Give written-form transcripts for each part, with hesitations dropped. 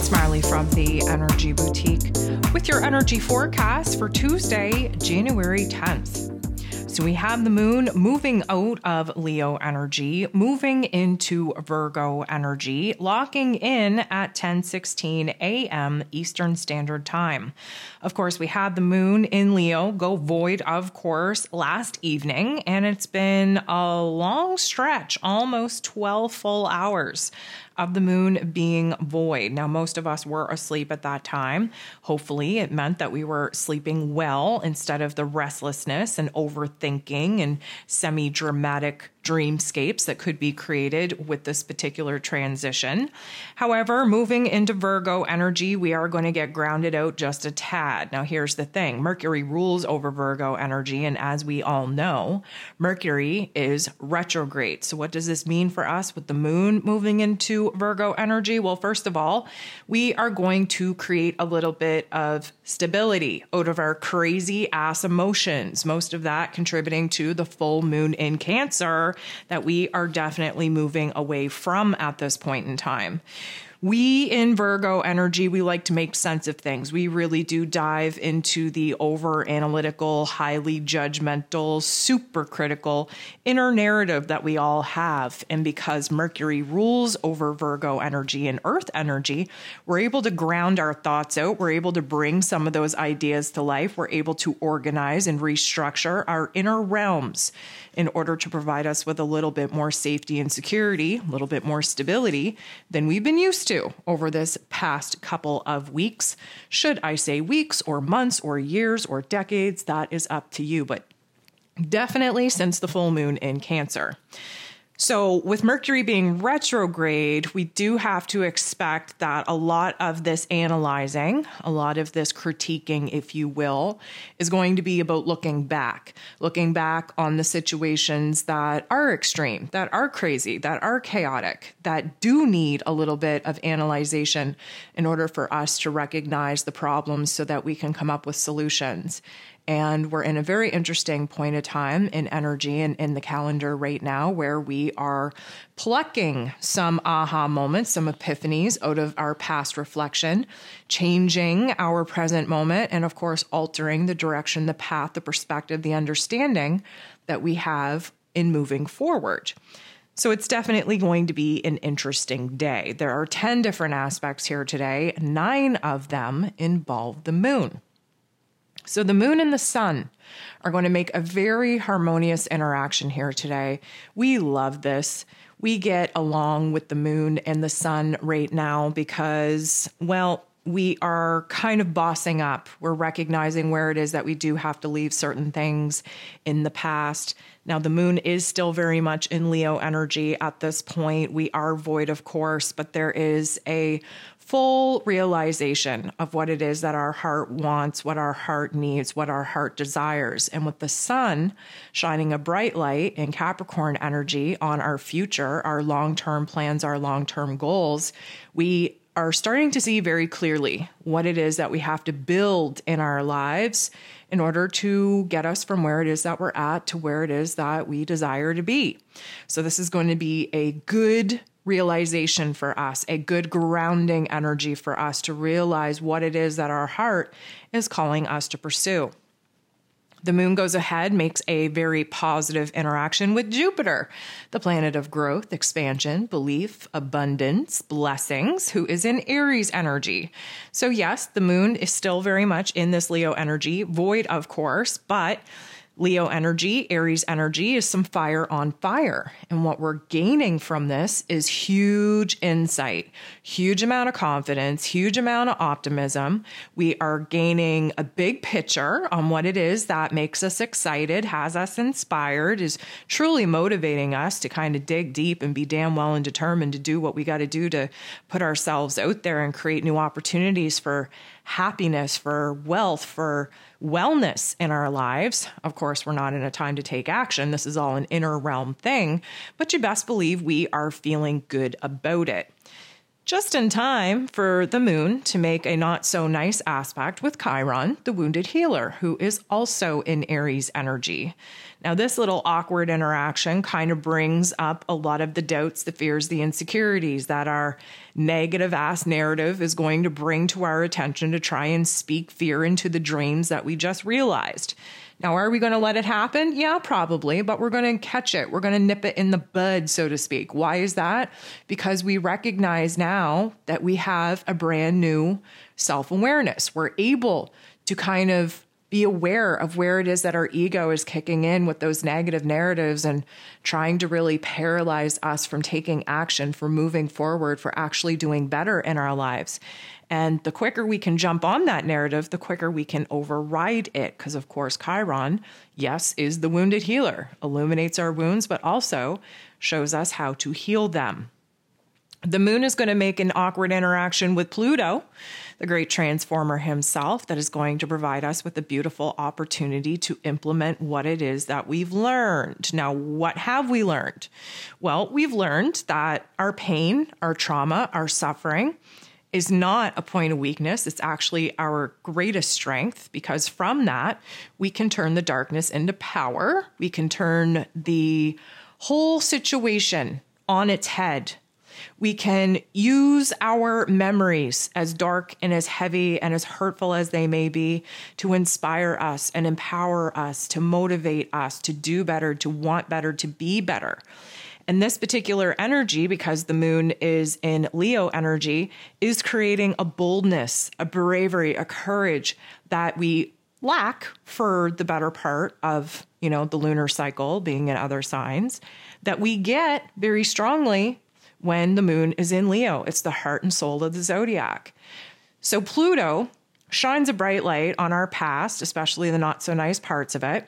It's Miley from the Energy Boutique with your energy forecast for Tuesday, January 10th. So we have the moon moving out of Leo energy, moving into Virgo energy, locking in at 10:16 a.m. Eastern Standard Time. Of course, we had the moon in Leo go void, of course, last evening, and it's been a long stretch, almost 12 full hours of the moon being void. Now, most of us were asleep at that time. Hopefully, it meant that we were sleeping well instead of the restlessness and overthinking and semi-dramatic dreamscapes that could be created with this particular transition. However, moving into Virgo energy, we are going to get grounded out just a tad. Now, here's the thing. Mercury rules over Virgo energy. And as we all know, Mercury is retrograde. So what does this mean for us with the moon moving into Virgo energy? Well, first of all, we are going to create a little bit of stability out of our crazy ass emotions, most of that contributing to the full moon in Cancer that we are definitely moving away from at this point in time. We in Virgo energy, we like to make sense of things. We really do dive into the over-analytical, highly judgmental, super critical inner narrative that we all have. And because Mercury rules over Virgo energy and Earth energy, we're able to ground our thoughts out. We're able to bring some of those ideas to life. We're able to organize and restructure our inner realms in order to provide us with a little bit more safety and security, a little bit more stability than we've been used to over this past couple of weeks. Should I say weeks or months or years or decades? That is up to you, but definitely since the full moon in Cancer. So with Mercury being retrograde, we do have to expect that a lot of this analyzing, a lot of this critiquing, if you will, is going to be about looking back on the situations that are extreme, that are crazy, that are chaotic, that do need a little bit of analyzation in order for us to recognize the problems so that we can come up with solutions. And we're in a very interesting point of time in energy and in the calendar right now where we are plucking some aha moments, some epiphanies out of our past reflection, changing our present moment, and of course, altering the direction, the path, the perspective, the understanding that we have in moving forward. So it's definitely going to be an interesting day. There are 10 different aspects here today. 9 of them involve the moon. So the moon and the sun are going to make a very harmonious interaction here today. We love this. We get along with the moon and the sun right now because, well, we are kind of bossing up. We're recognizing where it is that we do have to leave certain things in the past. Now, the moon is still very much in Leo energy at this point. We are void, of course, but there is a full realization of what it is that our heart wants, what our heart needs, what our heart desires. And with the sun shining a bright light in Capricorn energy on our future, our long-term plans, our long-term goals, we are starting to see very clearly what it is that we have to build in our lives in order to get us from where it is that we're at to where it is that we desire to be. So this is going to be a good realization for us, a good grounding energy for us to realize what it is that our heart is calling us to pursue. The moon goes ahead, makes a very positive interaction with Jupiter, the planet of growth, expansion, belief, abundance, blessings, who is in Aries energy. So yes, the moon is still very much in this Leo energy, void of course, but Leo energy, Aries energy is some fire on fire. And what we're gaining from this is huge insight, huge amount of confidence, huge amount of optimism. We are gaining a big picture on what it is that makes us excited, has us inspired, is truly motivating us to kind of dig deep and be damn well and determined to do what we got to do to put ourselves out there and create new opportunities for happiness, for wealth, for wellness in our lives. Of course, we're not in a time to take action. This is all an inner realm thing, but you best believe we are feeling good about it. just in time for the moon to make a not so nice aspect with Chiron, the wounded healer, who is also in Aries energy. Now, this little awkward interaction kind of brings up a lot of the doubts, the fears, the insecurities that our negative ass narrative is going to bring to our attention to try and speak fear into the dreams that we just realized. Now, are we going to let it happen? Yeah, probably, but we're going to catch it. We're going to nip it in the bud, so to speak. Why is that? Because we recognize now that we have a brand new self-awareness. We're able to kind of be aware of where it is that our ego is kicking in with those negative narratives and trying to really paralyze us from taking action, for moving forward, for actually doing better in our lives. And the quicker we can jump on that narrative, the quicker we can override it. Because of course, Chiron, yes, is the wounded healer, illuminates our wounds, but also shows us how to heal them. The moon is going to make an awkward interaction with Pluto, the great transformer himself, that is going to provide us with a beautiful opportunity to implement what it is that we've learned. Now, what have we learned? Well, we've learned that our pain, our trauma, our suffering is not a point of weakness. It's actually our greatest strength, because from that, we can turn the darkness into power. We can turn the whole situation on its head. We can use our memories, as dark and as heavy and as hurtful as they may be, to inspire us and empower us, to motivate us, to do better, to want better, to be better. And this particular energy, because the moon is in Leo energy, is creating a boldness, a bravery, a courage that we lack for the better part of, the lunar cycle, being in other signs, that we get very strongly when the moon is in Leo. It's the heart and soul of the zodiac. So Pluto shines a bright light on our past, especially the not so nice parts of it,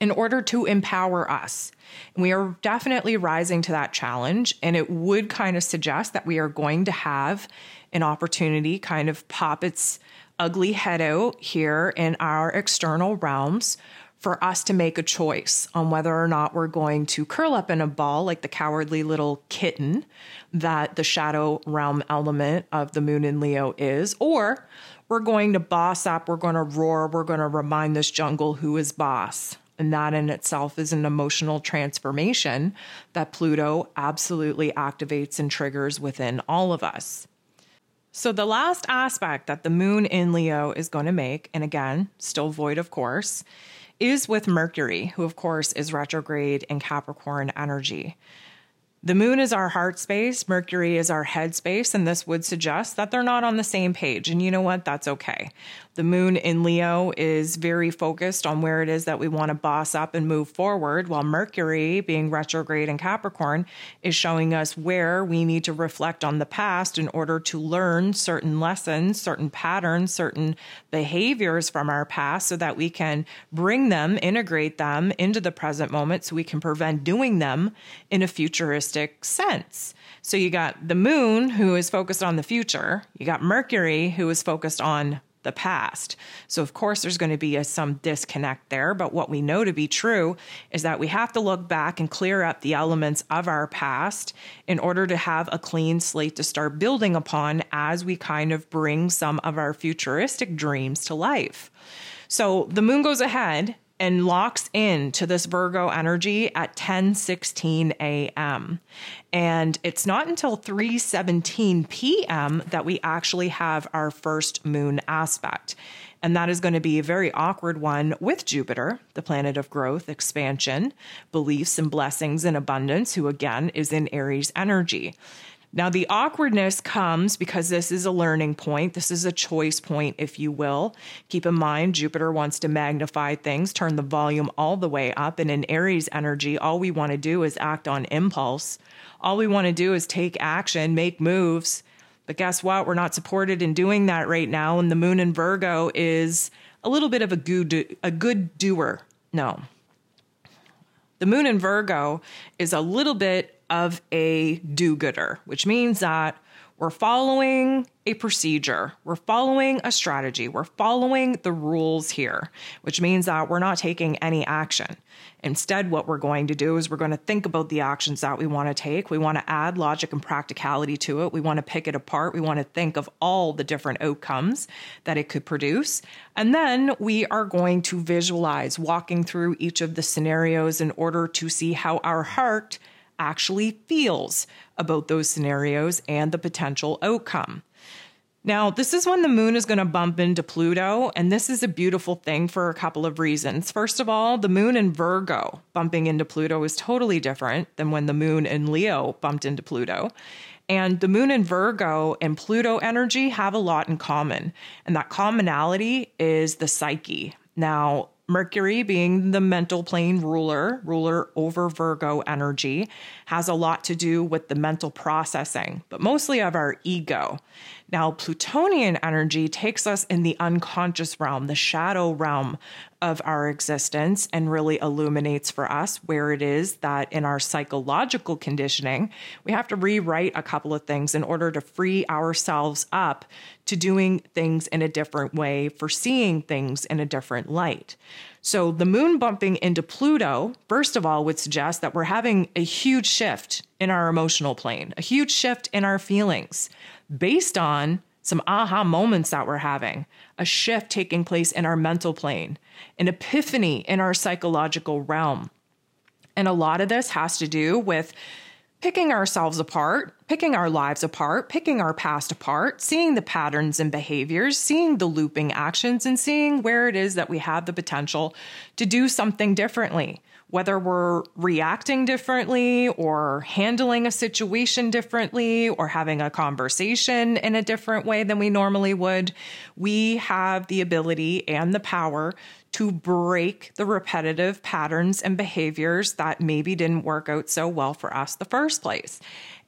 in order to empower us. And we are definitely rising to that challenge. And it would kind of suggest that we are going to have an opportunity kind of pop its ugly head out here in our external realms, for us to make a choice on whether or not we're going to curl up in a ball like the cowardly little kitten that the shadow realm element of the moon in Leo is, or we're going to boss up, we're going to roar, we're going to remind this jungle who is boss. And that in itself is an emotional transformation that Pluto absolutely activates and triggers within all of us. So the last aspect that the moon in Leo is going to make, and again, still void, of course, is with Mercury, who of course is retrograde in Capricorn energy. The moon is our heart space, Mercury is our head space, and this would suggest that they're not on the same page. And you know what? That's okay. The moon in Leo is very focused on where it is that we want to boss up and move forward, while Mercury, being retrograde in Capricorn, is showing us where we need to reflect on the past in order to learn certain lessons, certain patterns, certain behaviors from our past, so that we can bring them, integrate them into the present moment, so we can prevent doing them in a futuristic sense. So you got the moon, who is focused on the future. You got Mercury, who is focused on the past. So of course, there's going to be some disconnect there. But what we know to be true is that we have to look back and clear up the elements of our past in order to have a clean slate to start building upon as we kind of bring some of our futuristic dreams to life. So the moon goes ahead and locks in to this Virgo energy at 10:16 a.m. And it's not until 3:17 p.m. that we actually have our first moon aspect. And that is going to be a very awkward one with Jupiter, the planet of growth, expansion, beliefs and blessings and abundance, who again is in Aries energy. Now, the awkwardness comes because this is a learning point. This is a choice point, if you will. Keep in mind, Jupiter wants to magnify things, turn the volume all the way up. And in Aries energy, all we want to do is act on impulse. All we want to do is take action, make moves. But guess what? We're not supported in doing that right now. And the moon in Virgo is a little bit of a good doer. No. The moon in Virgo is a little bit of a do-gooder, which means that We're following a procedure. We're following a strategy. We're following the rules here, which means that we're not taking any action. Instead, what we're going to do is we're going to think about the actions that we want to take. We want to add logic and practicality to it. We want to pick it apart. We want to think of all the different outcomes that it could produce. And then we are going to visualize walking through each of the scenarios in order to see how our heart actually feels about those scenarios and the potential outcome. Now, this is when the moon is going to bump into Pluto, and this is a beautiful thing for a couple of reasons. First of all, the moon in Virgo bumping into Pluto is totally different than when the moon in Leo bumped into Pluto. And the moon in Virgo and Pluto energy have a lot in common, and that commonality is the psyche. Now, Mercury, being the mental plane ruler over Virgo energy, has a lot to do with the mental processing, but mostly of our ego. Now, Plutonian energy takes us in the unconscious realm, the shadow realm of our existence, and really illuminates for us where it is that in our psychological conditioning, we have to rewrite a couple of things in order to free ourselves up to doing things in a different way, for seeing things in a different light. So the moon bumping into Pluto, first of all, would suggest that we're having a huge shift in our emotional plane, a huge shift in our feelings based on some aha moments that we're having, a shift taking place in our mental plane, an epiphany in our psychological realm. And a lot of this has to do with picking ourselves apart, picking our lives apart, picking our past apart, seeing the patterns and behaviors, seeing the looping actions, and seeing where it is that we have the potential to do something differently, whether we're reacting differently or handling a situation differently or having a conversation in a different way than we normally would. We have the ability and the power to break the repetitive patterns and behaviors that maybe didn't work out so well for us the first place.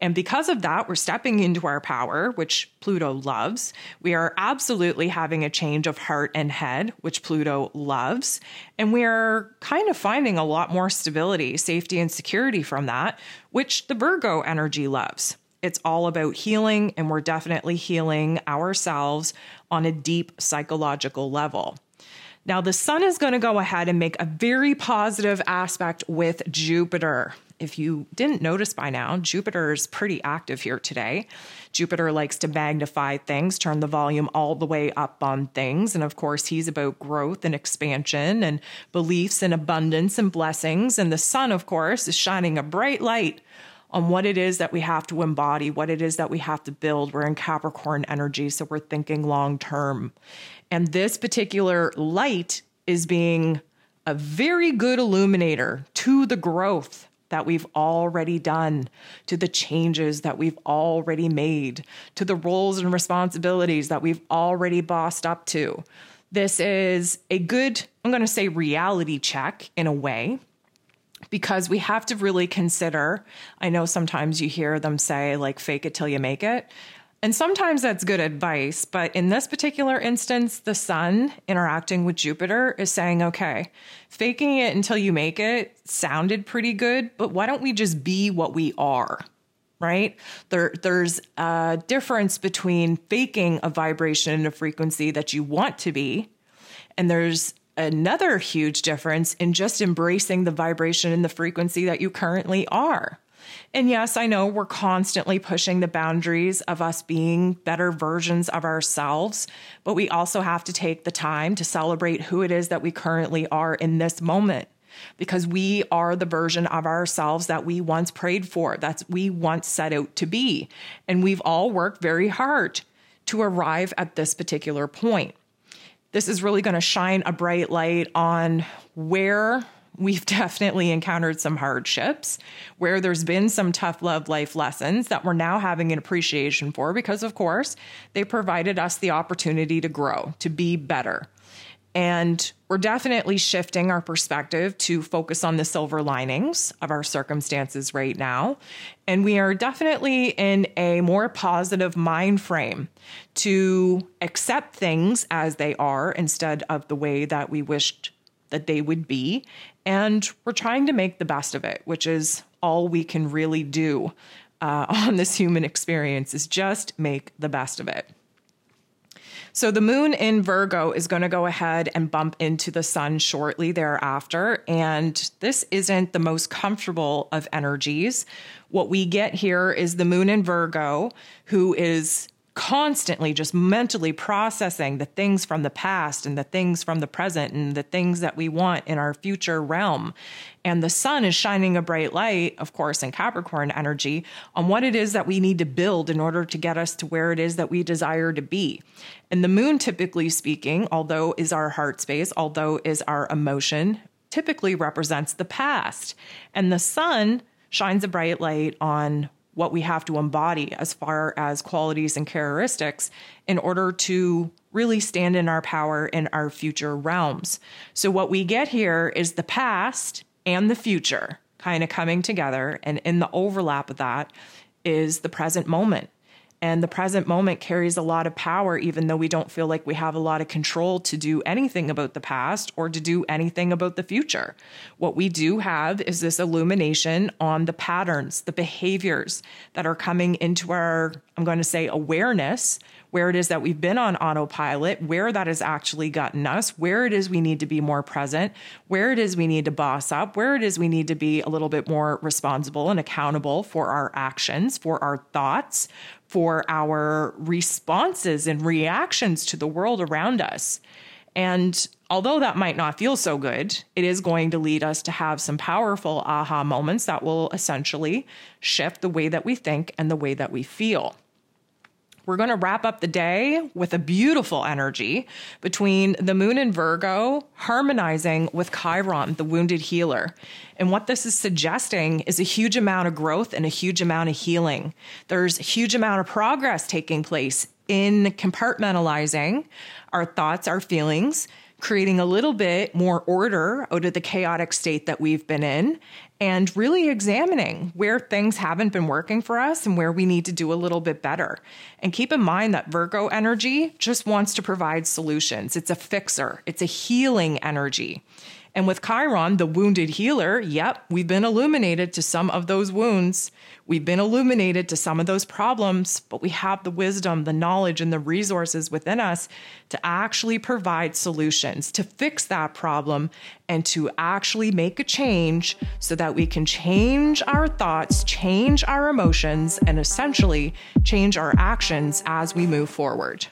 And because of that, we're stepping into our power, which Pluto loves. We are absolutely having a change of heart and head, which Pluto loves. And we are kind of finding a lot more stability, safety, and security from that, which the Virgo energy loves. It's all about healing, and we're definitely healing ourselves on a deep psychological level. Now, the sun is going to go ahead and make a very positive aspect with Jupiter. If you didn't notice by now, Jupiter is pretty active here today. Jupiter likes to magnify things, turn the volume all the way up on things. And of course, he's about growth and expansion and beliefs and abundance and blessings. And the sun, of course, is shining a bright light on what it is that we have to embody, what it is that we have to build. We're in Capricorn energy, so we're thinking long term. And this particular light is being a very good illuminator to the growth that we've already done, to the changes that we've already made, to the roles and responsibilities that we've already bossed up to. This is a good, I'm going to say, reality check in a way, because we have to really consider, I know sometimes you hear them say, like, fake it till you make it. And sometimes that's good advice. But in this particular instance, the sun interacting with Jupiter is saying, okay, faking it until you make it sounded pretty good, but why don't we just be what we are, right? There's a difference between faking a vibration and a frequency that you want to be, and there's another huge difference in just embracing the vibration and the frequency that you currently are. And yes, I know we're constantly pushing the boundaries of us being better versions of ourselves, but we also have to take the time to celebrate who it is that we currently are in this moment, because we are the version of ourselves that we once prayed for, that we once set out to be. And we've all worked very hard to arrive at this particular point. This is really going to shine a bright light on where we've definitely encountered some hardships, where there's been some tough love life lessons that we're now having an appreciation for, because of course, they provided us the opportunity to grow, to be better. And we're definitely shifting our perspective to focus on the silver linings of our circumstances right now. And we are definitely in a more positive mind frame to accept things as they are instead of the way that we wished that they would be. And we're trying to make the best of it, which is all we can really do on this human experience is just make the best of it. So the moon in Virgo is going to go ahead and bump into the sun shortly thereafter. And this isn't the most comfortable of energies. What we get here is the moon in Virgo, who is constantly just mentally processing the things from the past and the things from the present and the things that we want in our future realm. And the sun is shining a bright light, of course, in Capricorn energy on what it is that we need to build in order to get us to where it is that we desire to be. And the moon, typically speaking, although is our heart space, although is our emotion, typically represents the past. And the sun shines a bright light on what we have to embody as far as qualities and characteristics in order to really stand in our power in our future realms. So what we get here is the past and the future kind of coming together. And in the overlap of that is the present moment. And the present moment carries a lot of power, even though we don't feel like we have a lot of control to do anything about the past or to do anything about the future. What we do have is this illumination on the patterns, the behaviors that are coming into our, I'm going to say, awareness, where it is that we've been on autopilot, where that has actually gotten us, where it is we need to be more present, where it is we need to boss up, where it is we need to be a little bit more responsible and accountable for our actions, for our thoughts, for our responses and reactions to the world around us. And although that might not feel so good, it is going to lead us to have some powerful aha moments that will essentially shift the way that we think and the way that we feel. We're going to wrap up the day with a beautiful energy between the moon and Virgo harmonizing with Chiron, the wounded healer. And what this is suggesting is a huge amount of growth and a huge amount of healing. There's a huge amount of progress taking place in compartmentalizing our thoughts, our feelings, creating a little bit more order out of the chaotic state that we've been in, and really examining where things haven't been working for us and where we need to do a little bit better. And keep in mind that Virgo energy just wants to provide solutions. It's a fixer. It's a healing energy. And with Chiron, the wounded healer, yep, we've been illuminated to some of those wounds. We've been illuminated to some of those problems, but we have the wisdom, the knowledge, and the resources within us to actually provide solutions, to fix that problem, and to actually make a change so that we can change our thoughts, change our emotions, and essentially change our actions as we move forward.